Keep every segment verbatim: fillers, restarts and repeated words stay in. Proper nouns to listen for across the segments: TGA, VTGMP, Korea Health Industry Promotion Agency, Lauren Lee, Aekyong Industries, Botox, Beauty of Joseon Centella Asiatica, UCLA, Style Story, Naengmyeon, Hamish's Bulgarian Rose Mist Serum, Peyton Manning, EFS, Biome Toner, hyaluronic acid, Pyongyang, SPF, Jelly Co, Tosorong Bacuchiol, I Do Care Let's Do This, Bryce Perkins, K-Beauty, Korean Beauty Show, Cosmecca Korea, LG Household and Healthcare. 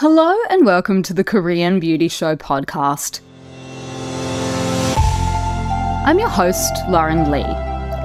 Hello and welcome to the Korean Beauty Show podcast. I'm your host, Lauren Lee,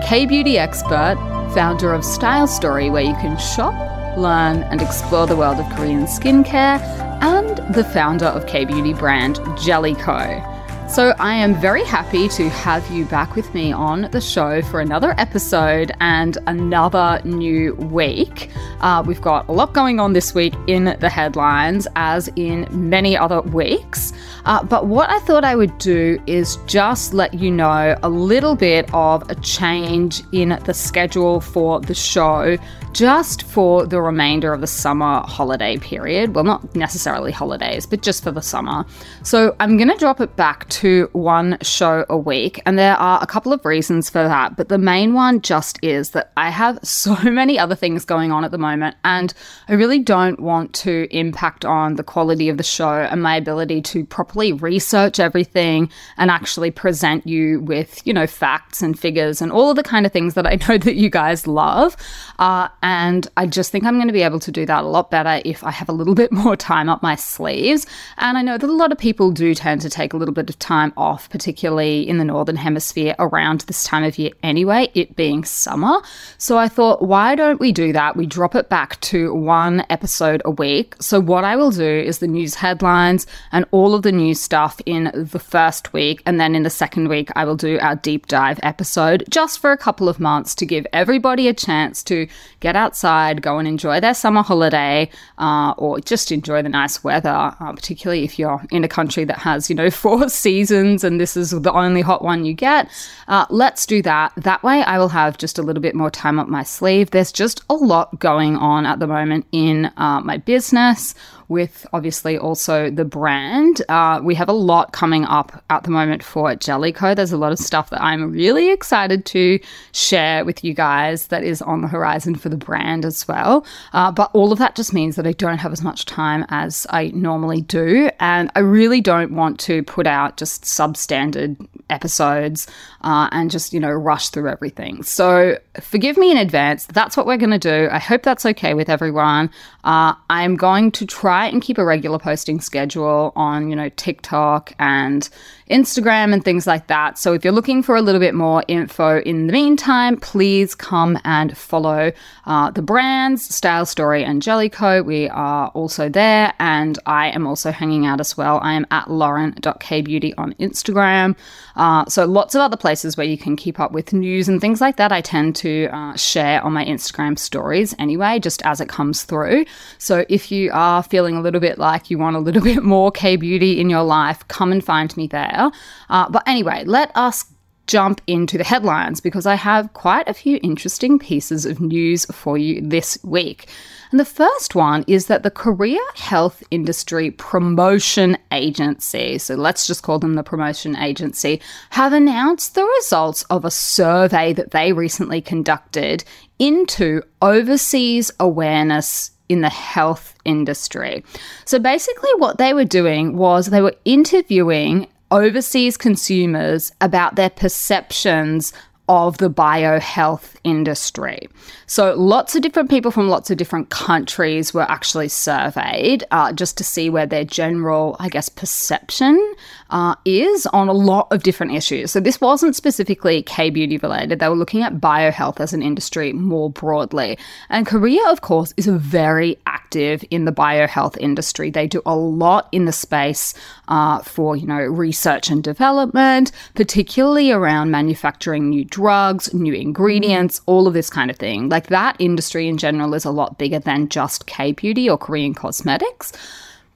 K-beauty expert, founder of Style Story, where you can shop, learn and explore the world of Korean skincare, and the founder of K-beauty brand Jelly Co. So I am very happy to have you back with me on the show for another episode and another new week. Uh, we've got a lot going on this week in the headlines, as in many other weeks. Uh, but what I thought I would do is just let you know a little bit of a change in the schedule for the show just for the remainder of the summer holiday period. Well, not necessarily holidays, but just for the summer. So I'm going to drop it back to to one show a week, and there are a couple of reasons for that, but the main one just is that I have so many other things going on at the moment, and I really don't want to impact on the quality of the show and my ability to properly research everything and actually present you with, you know, facts and figures and all of the kind of things that I know that you guys love, uh, and I just think I'm going to be able to do that a lot better if I have a little bit more time up my sleeves. And I know that a lot of people do tend to take a little bit of time time off, particularly in the Northern Hemisphere around this time of year anyway, it being summer. So I thought, why don't we do that? We drop it back to one episode a week. So what I will do is the news headlines and all of the new stuff in the first week. And then in the second week, I will do our deep dive episode just for a couple of months to give everybody a chance to get outside, go and enjoy their summer holiday, uh, or just enjoy the nice weather, uh, particularly if you're in a country that has, you know, four seasons. Seasons, and this is the only hot one you get. Uh, let's do that. That way I will have just a little bit more time up my sleeve. There's just a lot going on at the moment in uh, my business, with obviously also the brand. Uh, we have a lot coming up at the moment for Jelly Co. There's a lot of stuff that I'm really excited to share with you guys that is on the horizon for the brand as well. Uh, but all of that just means that I don't have as much time as I normally do, and I really don't want to put out just substandard episodes uh, and just, you know, rush through everything. So forgive me in advance. That's what we're going to do. I hope that's okay with everyone. Uh, I'm going to try and keep a regular posting schedule on, you know, TikTok and Instagram and things like that. So if you're looking for a little bit more info in the meantime, please come and follow uh, the brands, Style Story and Jelly Co. We are also there, and I am also hanging out as well. I am at lauren dot k beauty on Instagram. Uh, so lots of other places where you can keep up with news and things like that. I tend to uh, share on my Instagram stories anyway, just as it comes through. So if you are feeling a little bit like you want a little bit more K-beauty in your life, come and find me there. Uh, but anyway, let us jump into the headlines, because I have quite a few interesting pieces of news for you this week. And the first one is that the Korea Health Industry Promotion Agency, so let's just call them the Promotion Agency, have announced the results of a survey that they recently conducted into overseas awareness in the health industry. So basically what they were doing was they were interviewing overseas consumers about their perceptions of the biohealth industry. So lots of different people from lots of different countries were actually surveyed uh, just to see where their general, I guess, perception uh, is on a lot of different issues. So this wasn't specifically K-beauty related. They were looking at biohealth as an industry more broadly. And Korea, of course, is very active in the biohealth industry. They do a lot in the space uh, for, you know, research and development, particularly around manufacturing new drugs, new ingredients, all of this kind of thing. Like, that industry in general is a lot bigger than just K-beauty or Korean cosmetics.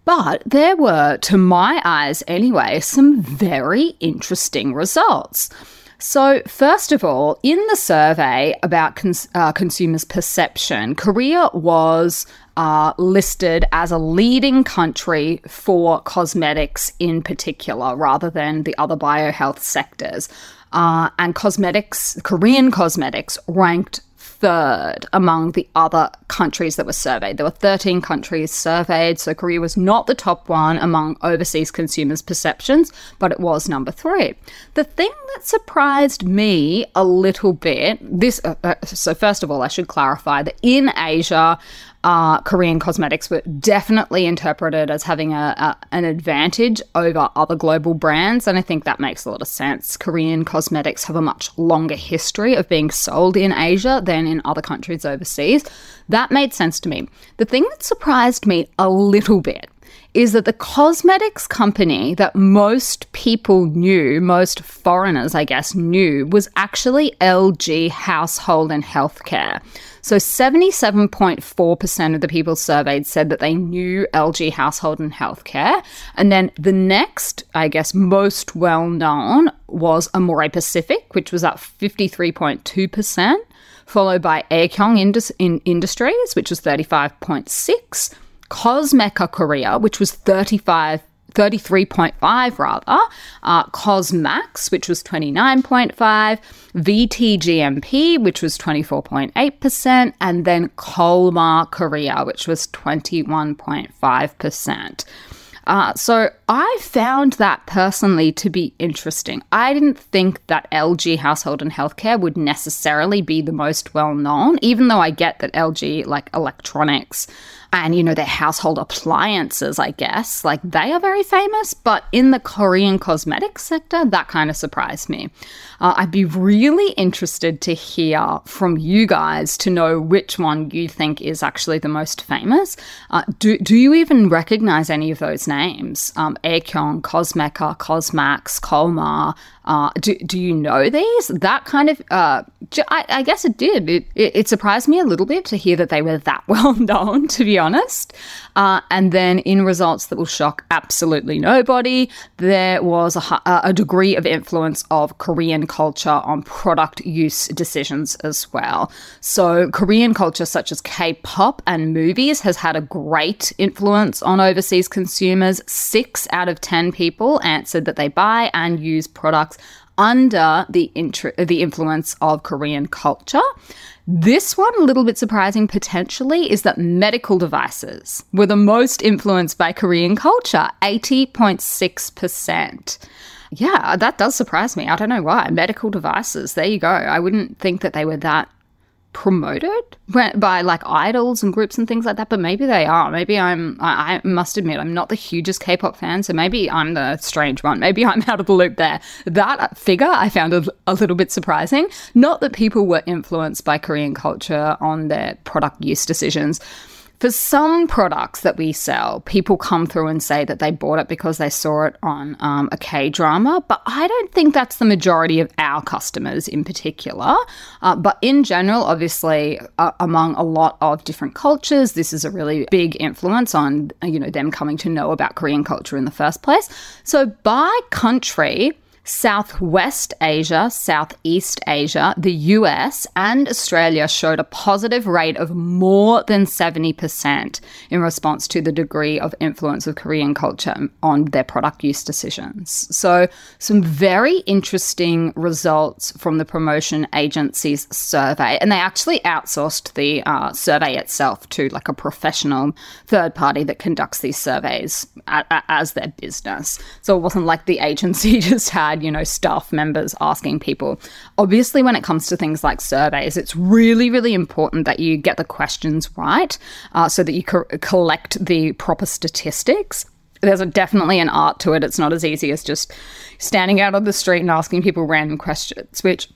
But there were, to my eyes anyway, some very interesting results. So first of all, in the survey about cons- uh, consumers' perception, Korea was Uh, listed as a leading country for cosmetics in particular, rather than the other biohealth sectors. Uh, and cosmetics, Korean cosmetics, ranked third among the other countries that were surveyed. There were thirteen countries surveyed, so Korea was not the top one among overseas consumers' perceptions, but it was number three. The thing that surprised me a little bit, this, uh, uh, so first of all, I should clarify that in Asia, uh, Korean cosmetics were definitely interpreted as having a, a an advantage over other global brands, and I think that makes a lot of sense. Korean cosmetics have a much longer history of being sold in Asia than in other countries overseas. That made sense to me. The thing that surprised me a little bit is that the cosmetics company that most people knew, most foreigners, I guess, knew, was actually L G Household and Healthcare. So seventy-seven point four percent of the people surveyed said that they knew L G Household and Healthcare. And then the next, I guess, most well-known was Amore Pacific, which was up fifty-three point two percent, followed by Aekyong Indus- in Industries, which was thirty-five point six percent. Cosmecca Korea, which was thirty-five, thirty-three point five rather, uh, Cosmax, which was twenty-nine point five, V T G M P, which was twenty-four point eight percent, and then Kolmar Korea, which was twenty-one point five percent. Uh, so I found that personally to be interesting. I didn't think that L G Household and Healthcare would necessarily be the most well-known, even though I get that L G, like electronics and, you know, their household appliances, I guess, like they are very famous. But in the Korean cosmetics sector, that kind of surprised me. Uh, I'd be really interested to hear from you guys to know which one you think is actually the most famous. Uh, do, do you even recognize any of those names? names, um, Aekyong, Cosmeca, Cosmax, Kolmar, uh, do, do you know these? That kind of, uh, ju- I, I guess it did. It, it, it surprised me a little bit to hear that they were that well known, to be honest. Uh, and then in results that will shock absolutely nobody, there was a, a degree of influence of Korean culture on product use decisions as well. So Korean culture, such as K-pop and movies, has had a great influence on overseas consumers. Six out of ten people answered that they buy and use products under the intru- the influence of Korean culture. This one, a little bit surprising potentially, is that medical devices were the most influenced by Korean culture, eighty point six percent. Yeah, that does surprise me. I don't know why. Medical devices, there you go. I wouldn't think that they were that promoted by like idols and groups and things like that, but maybe they are. Maybe I'm, I, I must admit, I'm not the hugest K-pop fan, so maybe I'm the strange one. Maybe I'm out of the loop there. That figure I found a, a little bit surprising. Not that people were influenced by Korean culture on their product use decisions. For some products that we sell, people come through and say that they bought it because they saw it on um, a K-drama, but I don't think that's the majority of our customers in particular. Uh, but in general, obviously, uh, among a lot of different cultures, this is a really big influence on, you know, them coming to know about Korean culture in the first place. So by country, Southwest Asia, Southeast Asia, the U S and Australia showed a positive rate of more than seventy percent in response to the degree of influence of Korean culture on their product use decisions. So some very interesting results from the promotion agency's survey. And they actually outsourced the uh, survey itself to like a professional third party that conducts these surveys a- a- as their business. So it wasn't like the agency just had, you know, staff members asking people. Obviously, when it comes to things like surveys, it's really, really important that you get the questions right uh, so that you co- collect the proper statistics. There's a, definitely an art to it. It's not as easy as just standing out on the street and asking people random questions, which,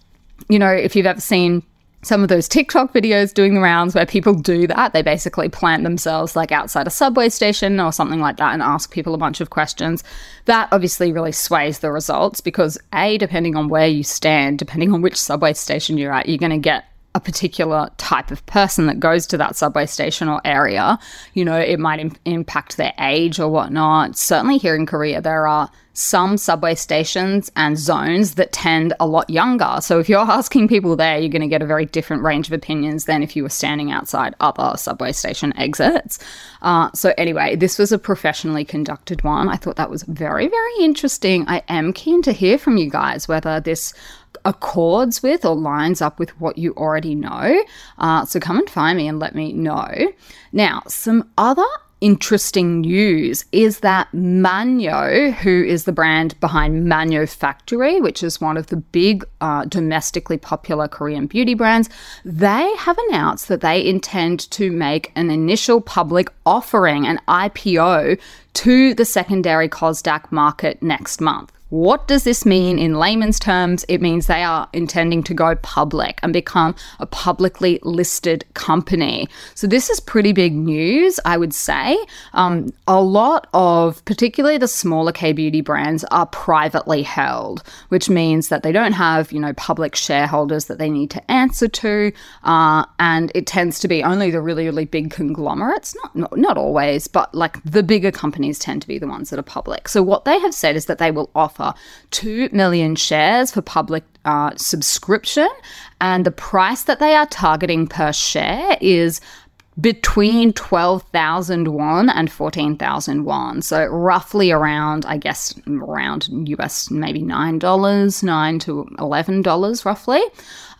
you know, if you've ever seen some of those TikTok videos doing the rounds where people do that, they basically plant themselves like outside a subway station or something like that and ask people a bunch of questions. That obviously really sways the results because A, depending on where you stand, depending on which subway station you're at, you're going to get a particular type of person that goes to that subway station or area. You know, it might im- impact their age or whatnot. Certainly here in Korea, there are some subway stations and zones that tend a lot younger. So if you're asking people there, you're going to get a very different range of opinions than if you were standing outside other subway station exits. Uh, so anyway, this was a professionally conducted one. I thought that was very, very interesting. I am keen to hear from you guys whether this accords with or lines up with what you already know. Uh, so come and find me and let me know. Now, some other interesting news is that Manyo, who is the brand behind Manyo Factory, which is one of the big uh, domestically popular Korean beauty brands, they have announced that they intend to make an initial public offering, an I P O, to the secondary Kosdaq market next month. What does this mean in layman's terms? It means they are intending to go public and become a publicly listed company. So this is pretty big news, I would say. Um, a lot of, particularly the smaller K-beauty brands, are privately held, which means that they don't have, you know, public shareholders that they need to answer to. Uh, and it tends to be only the really, really big conglomerates, not, not, not always, but like the bigger companies tend to be the ones that are public. So what they have said is that they will offer two million shares for public uh, subscription, and the price that they are targeting per share is between twelve thousand won and fourteen thousand won. So roughly around, I guess, around U S maybe nine dollars, nine to eleven dollars roughly.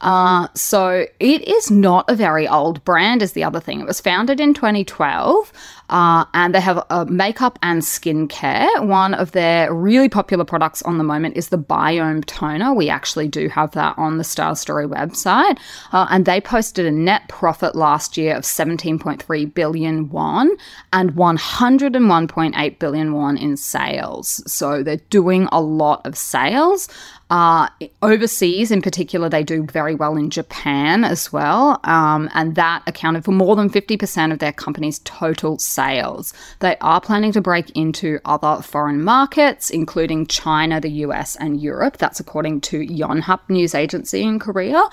Uh, so it is not a very old brand is the other thing. It was founded in twenty twelve uh, and they have uh, makeup and skincare. One of their really popular products on the moment is the Biome Toner. We actually do have that on the Style Story website. Uh, and they posted a net profit last year of seventeen point three billion won and one hundred one point eight billion won in sales. So they're doing a lot of sales. Uh, overseas, in particular, they do very well in Japan as well, um, and that accounted for more than fifty percent of their company's total sales. They are planning to break into other foreign markets, including China, the U S, and Europe. That's according to Yonhap News Agency in Korea.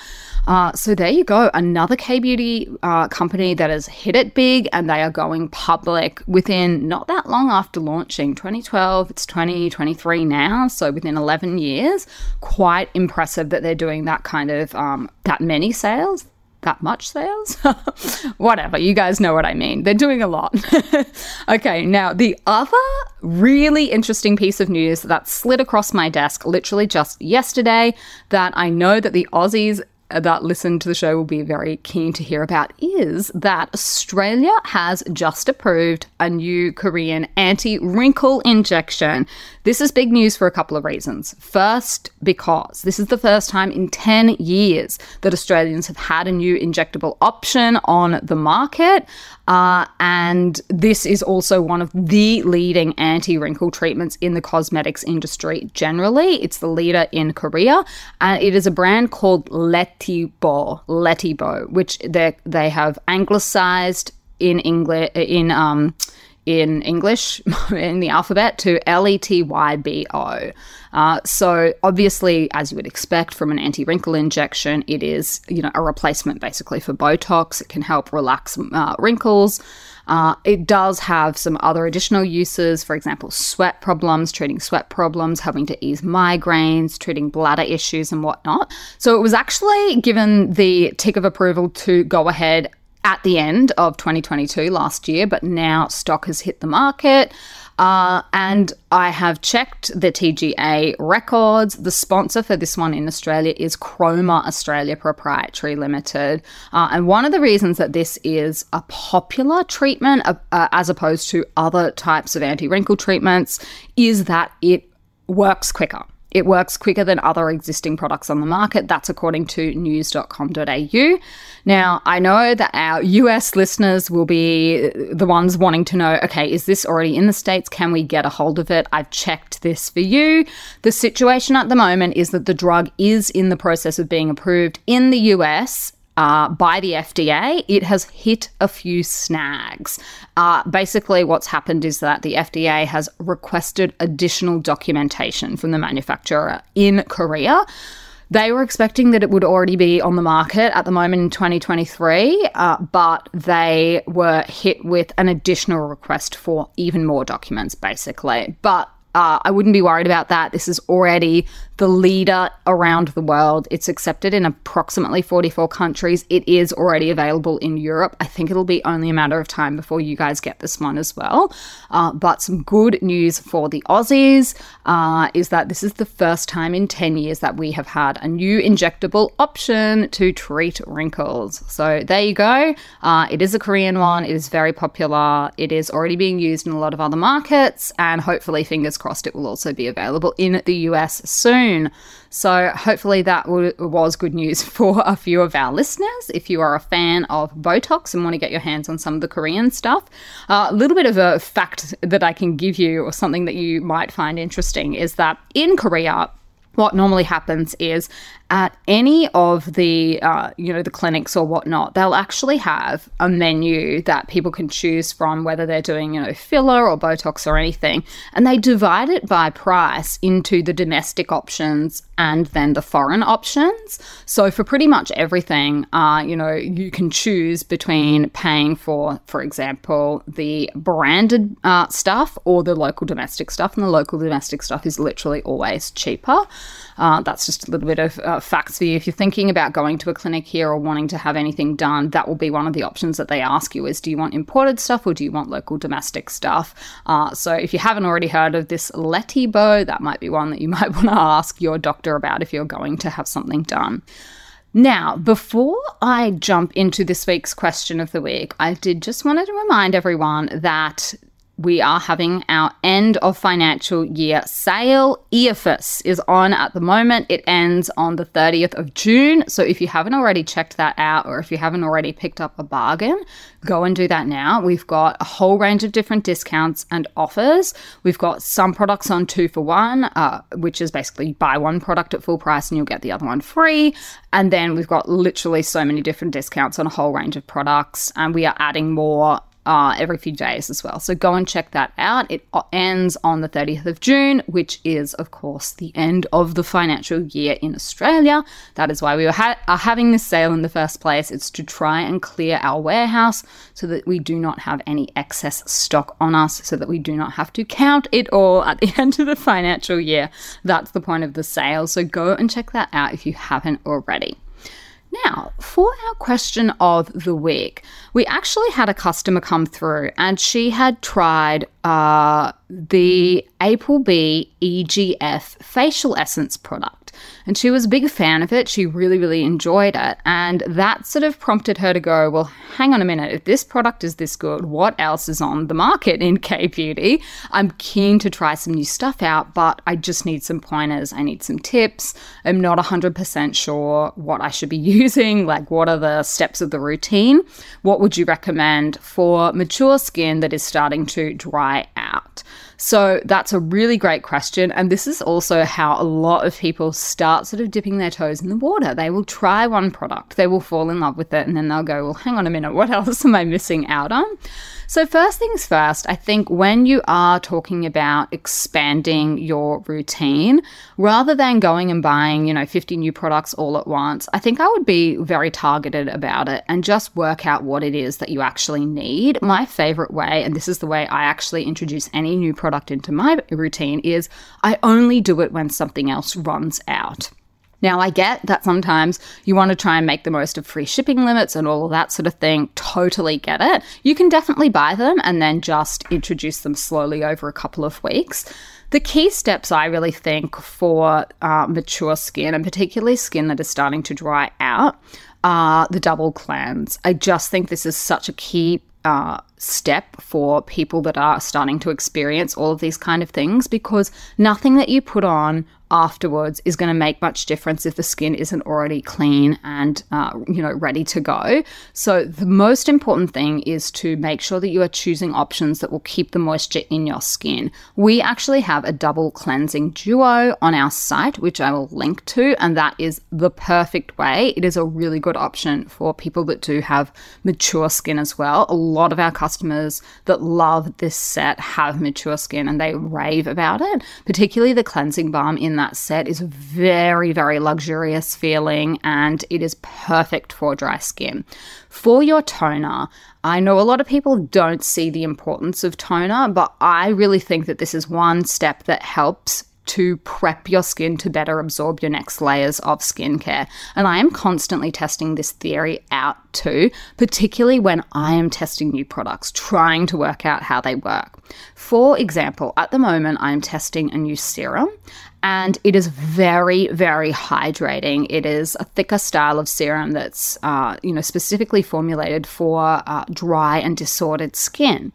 Uh, so there you go, another K-beauty uh, company that has hit it big, and they are going public within not that long after launching. twenty twelve, it's twenty twenty-three now, so within eleven years. Quite impressive that they're doing that kind of, um, that many sales, that much sales, whatever. You guys know what I mean. They're doing a lot. Okay, now the other really interesting piece of news that slid across my desk literally just yesterday that I know that the Aussies that listen to the show will be very keen to hear about is that Australia has just approved a new Korean anti-wrinkle injection. This is big news for a couple of reasons. First, because this is the first time in ten years that Australians have had a new injectable option on the market. Uh, and this is also one of the leading anti-wrinkle treatments in the cosmetics industry generally. It's the leader in Korea. And it is a brand called Letibo, Letibo, which they they have anglicized in English, in um in English, in the alphabet, to L E T Y B O. Uh, so obviously, as you would expect from an anti-wrinkle injection, it is, you know, a replacement basically for Botox. It can help relax uh, wrinkles. Uh, it does have some other additional uses, for example, sweat problems, treating sweat problems, helping to ease migraines, treating bladder issues and whatnot. So it was actually given the tick of approval to go ahead at the end of twenty twenty-two last year, but now stock has hit the market. Uh, and I have checked the T G A records. The sponsor for this one in Australia is Chroma Australia Proprietary Limited. Uh, and one of the reasons that this is a popular treatment uh, uh, as opposed to other types of anti-wrinkle treatments is that it works quicker. It works quicker than other existing products on the market. That's according to news dot com dot a u. Now, I know that our U S listeners will be the ones wanting to know, okay, is this already in the States? Can we get a hold of it? I've checked this for you. The situation at the moment is that the drug is in the process of being approved in the U S Uh, by the F D A. It has hit a few snags. Uh, basically, what's happened is that the F D A has requested additional documentation from the manufacturer in Korea. They were expecting that it would already be on the market at the moment in twenty twenty-three, uh, but they were hit with an additional request for even more documents, basically. But Uh, I wouldn't be worried about that. This is already the leader around the world. It's accepted in approximately forty-four countries. It is already available in Europe. I think it'll be only a matter of time before you guys get this one as well. Uh, but some good news for the Aussies uh, is that this is the first time in ten years that we have had a new injectable option to treat wrinkles. So there you go. Uh, it is a Korean one. It is very popular. It is already being used in a lot of other markets, and hopefully, fingers crossed, it will also be available in the U S soon. So hopefully that w- was good news for a few of our listeners. If you are a fan of Botox and want to get your hands on some of the Korean stuff, a uh, little bit of a fact that I can give you, or something that you might find interesting, is that in Korea, what normally happens is at any of the, uh, you know, the clinics or whatnot, they'll actually have a menu that people can choose from, whether they're doing, you know, filler or Botox or anything. And they divide it by price into the domestic options and then the foreign options. So for pretty much everything, uh, you know, you can choose between paying for, for example, the branded uh, stuff or the local domestic stuff. And the local domestic stuff is literally always cheaper. Uh, that's just a little bit of uh, facts for you. If you're thinking about going to a clinic here or wanting to have anything done, that will be one of the options that they ask you is, do you want imported stuff or do you want local domestic stuff? Uh, so if you haven't already heard of this Letibo, that might be one that you might want to ask your doctor about if you're going to have something done. Now, before I jump into this week's question of the week, I did just wanted to remind everyone that we are having our end of financial year sale. E F S is on at the moment. It ends on the thirtieth of June. So if you haven't already checked that out, or if you haven't already picked up a bargain, go and do that now. We've got a whole range of different discounts and offers. We've got some products on two for one, uh, which is basically buy one product at full price and you'll get the other one free. And then we've got literally so many different discounts on a whole range of products. And we are adding more Uh, every few days as well. So go and check that out. It ends on the thirtieth of June, which is, of course, the end of the financial year in Australia. That is why we were ha- are having this sale in the first place. It's to try and clear our warehouse so that we do not have any excess stock on us, so that we do not have to count it all at the end of the financial year. That's the point of the sale. So go and check that out if you haven't already. Now, for our question of the week, we actually had a customer come through and she had tried uh, the April B E G F facial essence product. And she was a big fan of it. She really, really enjoyed it. And that sort of prompted her to go, well, hang on a minute. If this product is this good, what else is on the market in K-Beauty? I'm keen to try some new stuff out, but I just need some pointers. I need some tips. I'm not one hundred percent sure what I should be using. Like, what are the steps of the routine? What would you recommend for mature skin that is starting to dry out? So that's a really great question. And this is also how a lot of people start sort of dipping their toes in the water. They will try one product, they will fall in love with it, and then they'll go, well, hang on a minute, what else am I missing out on? So first things first, I think when you are talking about expanding your routine, rather than going and buying, you know, fifty new products all at once, I think I would be very targeted about it and just work out what it is that you actually need. My favorite way, and this is the way I actually introduce any new product into my routine, is I only do it when something else runs out. Now, I get that sometimes you want to try and make the most of free shipping limits and all of that sort of thing. Totally get it. You can definitely buy them and then just introduce them slowly over a couple of weeks. The key steps, I really think, for uh, mature skin, and particularly skin that is starting to dry out, are the double cleanse. I just think this is such a key uh, step for people that are starting to experience all of these kind of things, because nothing that you put on afterwards is going to make much difference if the skin isn't already clean and uh, you know, ready to go. So the most important thing is to make sure that you are choosing options that will keep the moisture in your skin. We actually have a double cleansing duo on our site, which I will link to, and that is the perfect way. It is a really good option for people that do have mature skin as well. A lot of our customers that love this set have mature skin and they rave about it, particularly the cleansing balm in that set is very, very luxurious feeling, and it is perfect for dry skin. For your toner, I know a lot of people don't see the importance of toner, but I really think that this is one step that helps to prep your skin to better absorb your next layers of skincare. And I am constantly testing this theory out too, particularly when I am testing new products, trying to work out how they work. For example, at the moment, I'm testing a new serum, and it is very, very hydrating. It is a thicker style of serum that's, uh, you know, specifically formulated for uh, dry and disordered skin.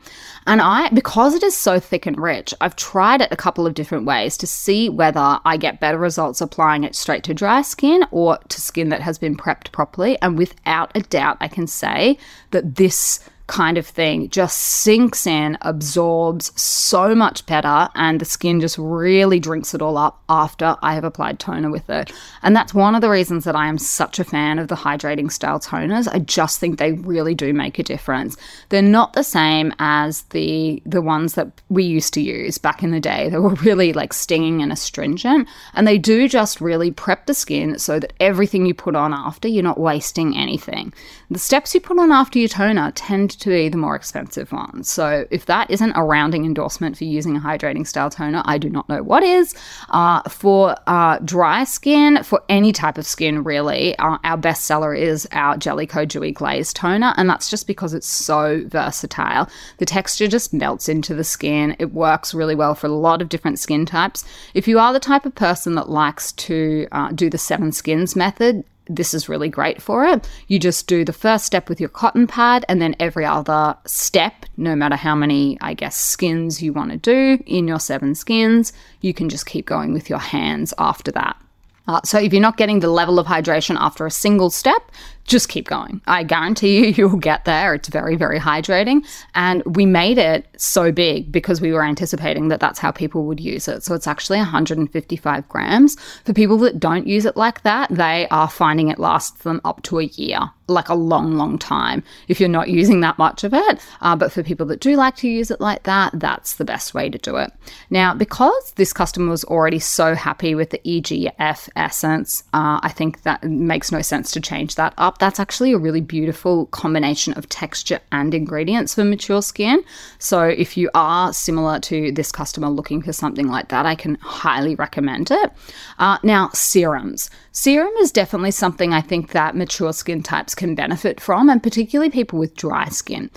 And I, because it is so thick and rich, I've tried it a couple of different ways to see whether I get better results applying it straight to dry skin or to skin that has been prepped properly. And without a doubt, I can say that this kind of thing just sinks in, absorbs so much better, and the skin just really drinks it all up after I have applied toner with it. And that's one of the reasons that I am such a fan of the hydrating style toners. I just think they really do make a difference. They're not the same as the the ones that we used to use back in the day. They were really like stinging and astringent, and they do just really prep the skin so that everything you put on after, you're not wasting anything. The steps you put on after your toner tend to be the more expensive ones. So if that isn't a rounding endorsement for using a hydrating style toner, I do not know what is. Uh, for uh, dry skin, for any type of skin really, uh, our best seller is our Jelly Co Dewy Glaze Toner, and that's just because it's so versatile. The texture just melts into the skin. It works really well for a lot of different skin types. If you are the type of person that likes to uh, do the seven skins method, this is really great for it. You just do the first step with your cotton pad, and then every other step, no matter how many, I guess, skins you want to do in your seven skins, you can just keep going with your hands after that. Uh, so if you're not getting the level of hydration after a single step, just keep going. I guarantee you, you'll get there. It's very, very hydrating. And we made it so big because we were anticipating that that's how people would use it. So it's actually one hundred fifty-five grams. For people that don't use it like that, they are finding it lasts them up to a year, like a long, long time, if you're not using that much of it. Uh, but for people that do like to use it like that, that's the best way to do it. Now, because this customer was already so happy with the E G F essence, uh, I think that makes no sense to change that up. That's actually a really beautiful combination of texture and ingredients for mature skin. So if you are similar to this customer looking for something like that, I can highly recommend it. Uh, now, serums. Serum is definitely something I think that mature skin types can benefit from, and particularly people with dry skin.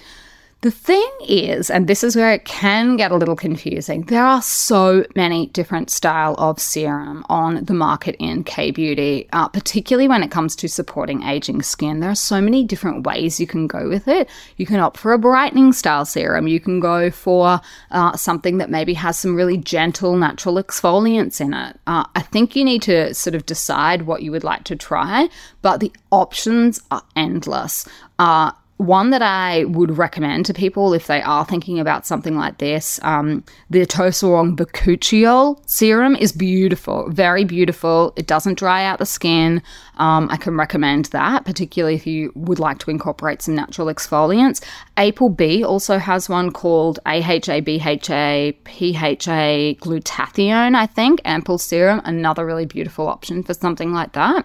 The thing is, and this is where it can get a little confusing, there are so many different style of serum on the market in K-beauty, uh, particularly when it comes to supporting aging skin. There are so many different ways you can go with it. You can opt for a brightening style serum. You can go for uh, something that maybe has some really gentle natural exfoliants in it. Uh, I think you need to sort of decide what you would like to try, but the options are endless. Uh, One that I would recommend to people if they are thinking about something like this, um, the Tosorong Bacuchiol serum is beautiful, very beautiful. It doesn't dry out the skin. Um, I can recommend that, particularly if you would like to incorporate some natural exfoliants. April B also has one called AHABHA PHA Glutathione, I think, ample serum, another really beautiful option for something like that.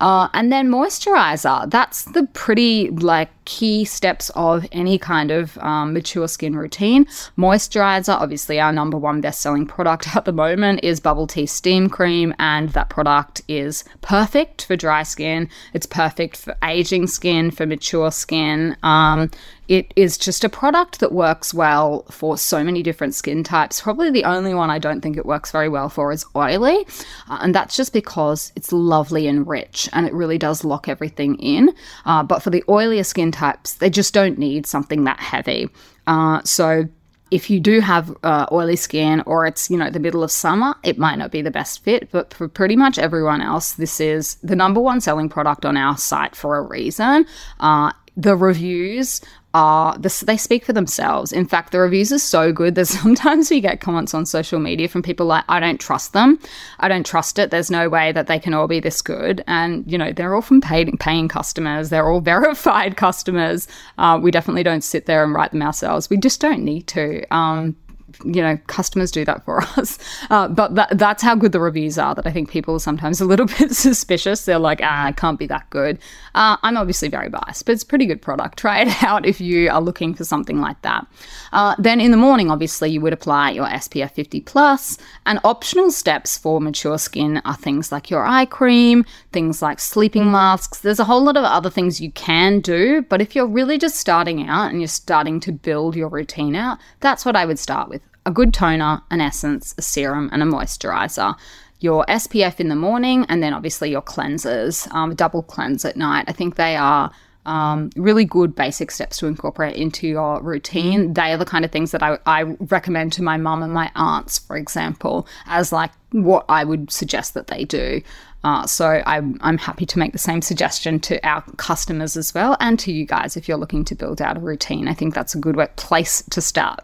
Uh, and then moisturizer. That's the pretty like key steps of any kind of um, mature skin routine. Moisturizer, obviously our number one best-selling product at the moment is Bubble Tea Steam Cream, and that product is perfect for dry skin. It's perfect for aging skin, for mature skin. Um, it is just a product that works well for so many different skin types. Probably the only one I don't think it works very well for is oily, uh, and that's just because it's lovely and rich, and it really does lock everything in. Uh, but for the oilier skin types, they just don't need something that heavy. Uh, so if you do have uh, oily skin, or it's, you know, the middle of summer, it might not be the best fit, but for pretty much everyone else, this is the number one selling product on our site for a reason. Uh, the reviews are, this, they speak for themselves. In fact, the reviews are so good that sometimes we get comments on social media from people like, I don't trust them. I don't trust it. There's no way that they can all be this good. And, you know, they're all from paid, paying customers. They're all verified customers. Uh, we definitely don't sit there and write them ourselves. We just don't need to. Um, you know, customers do that for us. Uh, but that, that's how good the reviews are, that I think people are sometimes a little bit suspicious. They're like, ah, it can't be that good. Uh, I'm obviously very biased, but it's a pretty good product. Try it out if you are looking for something like that. Uh, then in the morning, obviously, you would apply your S P F fifty plus, and optional steps for mature skin are things like your eye cream, things like sleeping masks. There's a whole lot of other things you can do, but if you're really just starting out and you're starting to build your routine out, that's what I would start with. A good toner, an essence, a serum, and a moisturizer. Your S P F in the morning, and then obviously your cleansers, um, a double cleanse at night. I think they are um, really good basic steps to incorporate into your routine. They are the kind of things that I, I recommend to my mum and my aunts, for example, as like what I would suggest that they do. Uh, so I'm, I'm happy to make the same suggestion to our customers as well, and to you guys if you're looking to build out a routine. I think that's a good place to start.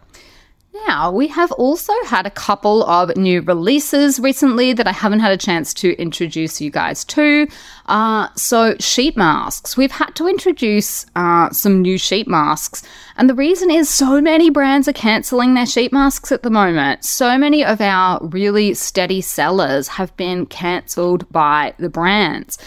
Now, we have also had a couple of new releases recently that I haven't had a chance to introduce you guys to. Uh, so, sheet masks. We've had to introduce uh, some new sheet masks. And the reason is so many brands are cancelling their sheet masks at the moment. So many of our really steady sellers have been cancelled by the brands.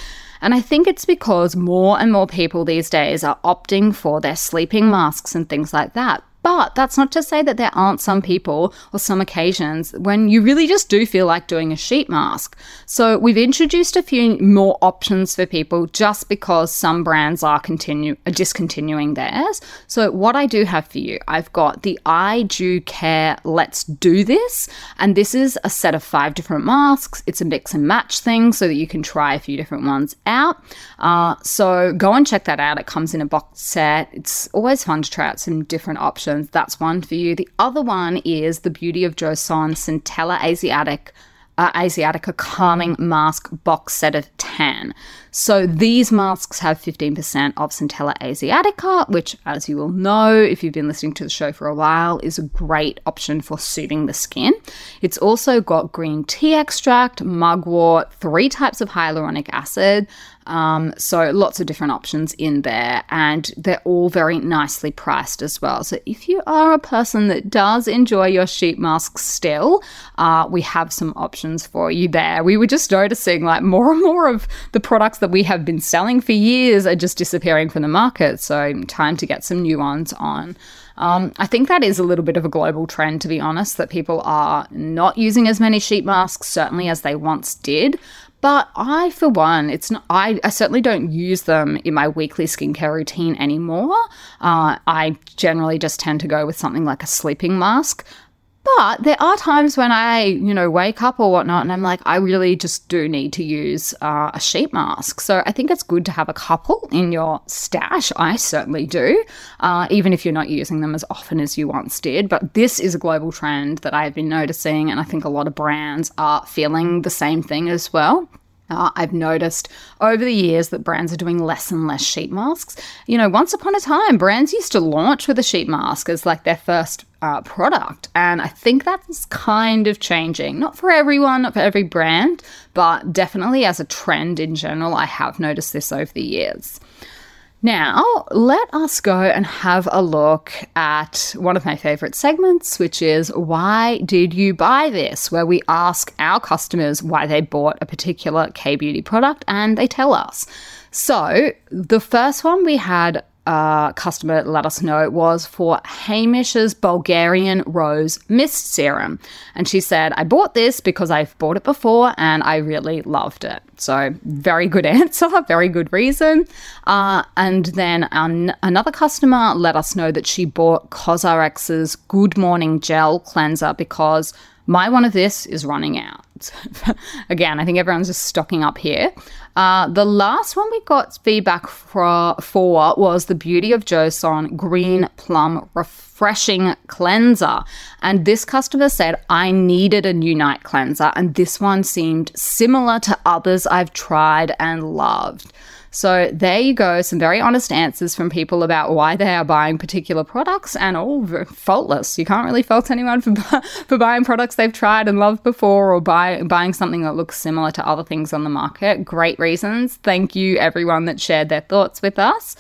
And I think it's because more and more people these days are opting for their sleeping masks and things like that. But that's not to say that there aren't some people or some occasions when you really just do feel like doing a sheet mask. So we've introduced a few more options for people just because some brands are continue are discontinuing theirs. So what I do have for you, I've got the I Do Care Let's Do This. And this is a set of five different masks. It's a mix and match thing so that you can try a few different ones out. Uh, so go and check that out. It comes in a box set. It's always fun to try out some different options. That's one for you. The other one is the Beauty of Joseon Centella Asiatic, uh, Asiatica Calming Mask Box Set of ten. So these masks have fifteen percent of Centella Asiatica, which, as you will know, if you've been listening to the show for a while, is a great option for soothing the skin. It's also got green tea extract, mugwort, three types of hyaluronic acid, Um, so lots of different options in there, and they're all very nicely priced as well. So if you are a person that does enjoy your sheet masks still, uh, we have some options for you there. We were just noticing like more and more of the products that we have been selling for years are just disappearing from the market. So time to get some new ones on. Um, I think that is a little bit of a global trend, to be honest, that people are not using as many sheet masks, certainly as they once did. But I, for one, it's not, I, I certainly don't use them in my weekly skincare routine anymore. Uh, I generally just tend to go with something like a sleeping mask. But there are times when I, you know, wake up or whatnot and I'm like, I really just do need to use uh, a sheet mask. So I think it's good to have a couple in your stash. I certainly do, uh, even if you're not using them as often as you once did. But this is a global trend that I've been noticing, and I think a lot of brands are feeling the same thing as well. Uh, I've noticed over the years that brands are doing less and less sheet masks. You know, once upon a time, brands used to launch with a sheet mask as like their first uh, product. And I think that's kind of changing. Not for everyone, not for every brand, but definitely as a trend in general, I have noticed this over the years. Now, let us go and have a look at one of my favorite segments, which is Why Did You Buy This?, where we ask our customers why they bought a particular K-beauty product and they tell us. So the first one we had Uh, customer let us know was for Hamish's Bulgarian Rose Mist Serum. And she said, I bought this because I've bought it before and I really loved it. So very good answer, very good reason. Uh, and then an- another customer let us know that she bought COSRX's Good Morning Gel Cleanser because my one of this is running out. Again, I think everyone's just stocking up here. Uh, the last one we got feedback for, for was the Beauty of Joseon Green Plum Refreshing Cleanser. And this customer said, I needed a new night cleanser, and this one seemed similar to others I've tried and loved. So there you go, some very honest answers from people about why they are buying particular products, and all faultless. You can't really fault anyone for for buying products they've tried and loved before, or buy, buying something that looks similar to other things on the market. Great reasons. Thank you, everyone that shared their thoughts with us.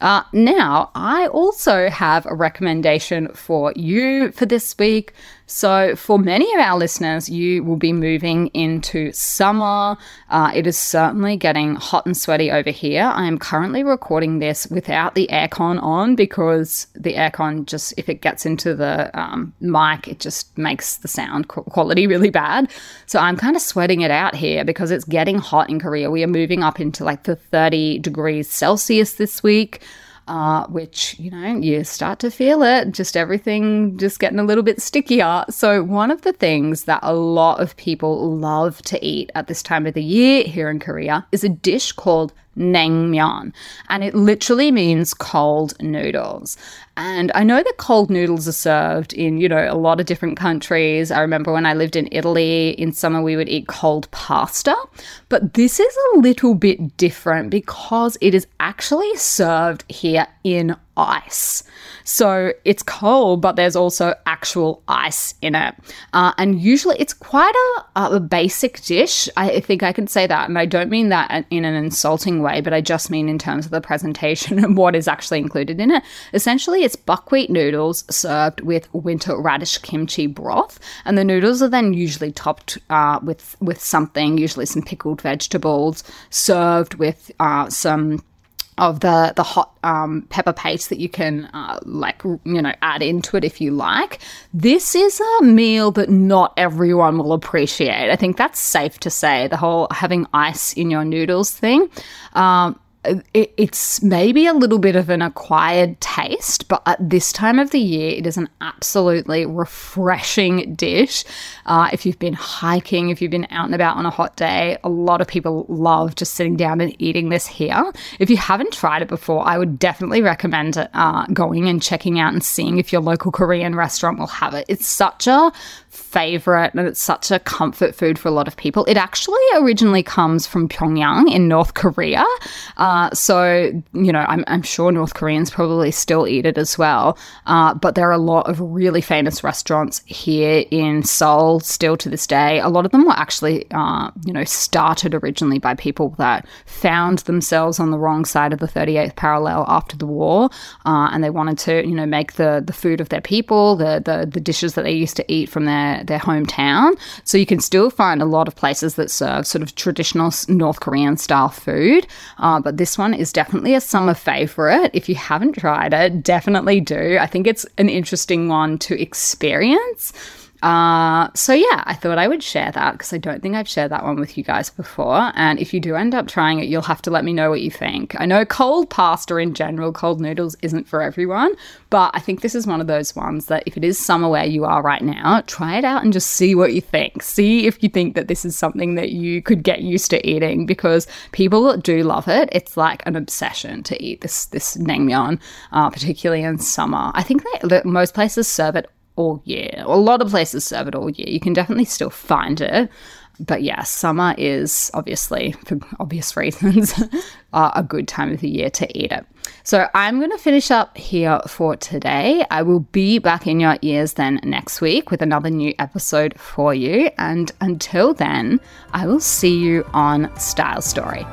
Uh, now, I also have a recommendation for you for this week. So for many of our listeners, you will be moving into summer. Uh, it is certainly getting hot and sweaty over here. I am currently recording this without the aircon on because the aircon just, if it gets into the um, mic, it just makes the sound quality really bad. So I'm kind of sweating it out here because it's getting hot in Korea. We are moving up into like the thirty degrees Celsius this week. Uh, which, you know, you start to feel it, just everything just getting a little bit stickier. So one of the things that a lot of people love to eat at this time of the year here in Korea is a dish called Naengmyeon, and it literally means cold noodles. And I know that cold noodles are served in, you know, a lot of different countries. I remember when I lived in Italy, in summer we would eat cold pasta, but this is a little bit different because it is actually served here in ice. So it's cold, but there's also actual ice in it. Uh, and usually it's quite a, a basic dish. I think I can say that. And I don't mean that in an insulting way, but I just mean in terms of the presentation and what is actually included in it. Essentially, it's buckwheat noodles served with winter radish kimchi broth. And the noodles are then usually topped uh, with, with something, usually some pickled vegetables, served with uh, some of the, the hot um, pepper paste that you can, uh, like, you know, add into it if you like. This is a meal that not everyone will appreciate. I think that's safe to say, the whole having ice in your noodles thing. Um, it, it's maybe a little bit of an acquired taste, but at this time of the year, it is an absolutely refreshing dish. Uh, if you've been hiking, if you've been out and about on a hot day, a lot of people love just sitting down and eating this here. If you haven't tried it before, I would definitely recommend uh, going and checking out and seeing if your local Korean restaurant will have it. It's such a favorite and it's such a comfort food for a lot of people. It actually originally comes from Pyongyang in North Korea. Um, Uh, so, you know, I'm, I'm sure North Koreans probably still eat it as well. Uh, but there are a lot of really famous restaurants here in Seoul still to this day. A lot of them were actually, uh, you know, started originally by people that found themselves on the wrong side of the thirty-eighth parallel after the war. Uh, and they wanted to, you know, make the, the food of their people, the, the, the dishes that they used to eat from their, their hometown. So you can still find a lot of places that serve sort of traditional North Korean style food. Uh, but this one is definitely a summer favorite. If you haven't tried it, definitely do. I think it's an interesting one to experience. Uh, so yeah, I thought I would share that because I don't think I've shared that one with you guys before. And if you do end up trying it, you'll have to let me know what you think. I know cold pasta in general, cold noodles isn't for everyone, but I think this is one of those ones that if it is summer where you are right now, try it out and just see what you think. See if you think that this is something that you could get used to eating because people do love it. It's like an obsession to eat this, this naengmyeon, uh, particularly in summer. I think that most places serve it all year. A lot of places serve it all year. You can definitely still find it. But yeah, summer is obviously, for obvious reasons, uh, a good time of the year to eat it. So I'm going to finish up here for today. I will be back in your ears then next week with another new episode for you. And until then, I will see you on Style Story.